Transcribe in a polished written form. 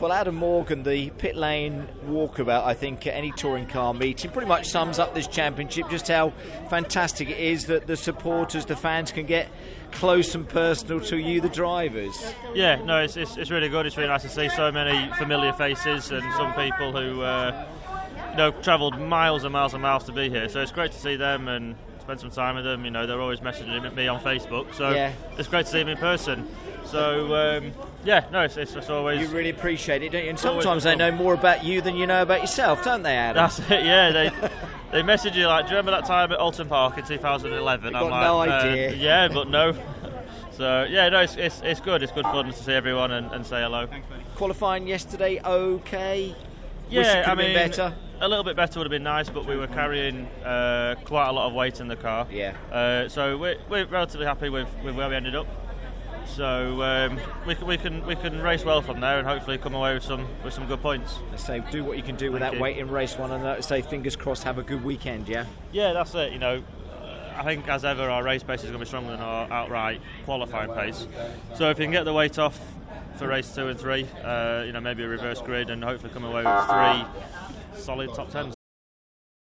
Well, Adam Morgan, the pit lane walkabout, I think, at any touring car meeting pretty much sums up this championship, just how fantastic it is that the supporters, the fans, can get close and personal to you, the drivers. Yeah, no, it's really good. It's really nice to see so many familiar faces and some people who, travelled miles and miles and miles to be here. So it's great to see them and spend some time with them. You know, they're always messaging me on Facebook, so yeah. It's great to see them in person. So, it's always... You really appreciate it, don't you? And sometimes they know more about you than you know about yourself, don't they, Adam? That's it, yeah. They message you like, do you remember that time at Alton Park in 2011? I've got no idea. Yeah, but no. So, yeah, no, it's good. It's good fun to see everyone and say hello. Thanks, buddy. Qualifying yesterday, okay? Yeah, I mean, better. A little bit better would have been nice, but we were carrying quite a lot of weight in the car. Yeah. So we're relatively happy with where we ended up. So we can race well from there and hopefully come away with some good points. Let's say do what you can do with that weight in race one, and let's say fingers crossed, have a good weekend. Yeah. Yeah, that's it. You know, I think as ever our race pace is going to be stronger than our outright qualifying pace. So if you can get the weight off for race 2 and 3, maybe a reverse grid and hopefully come away with 3 solid top 10s.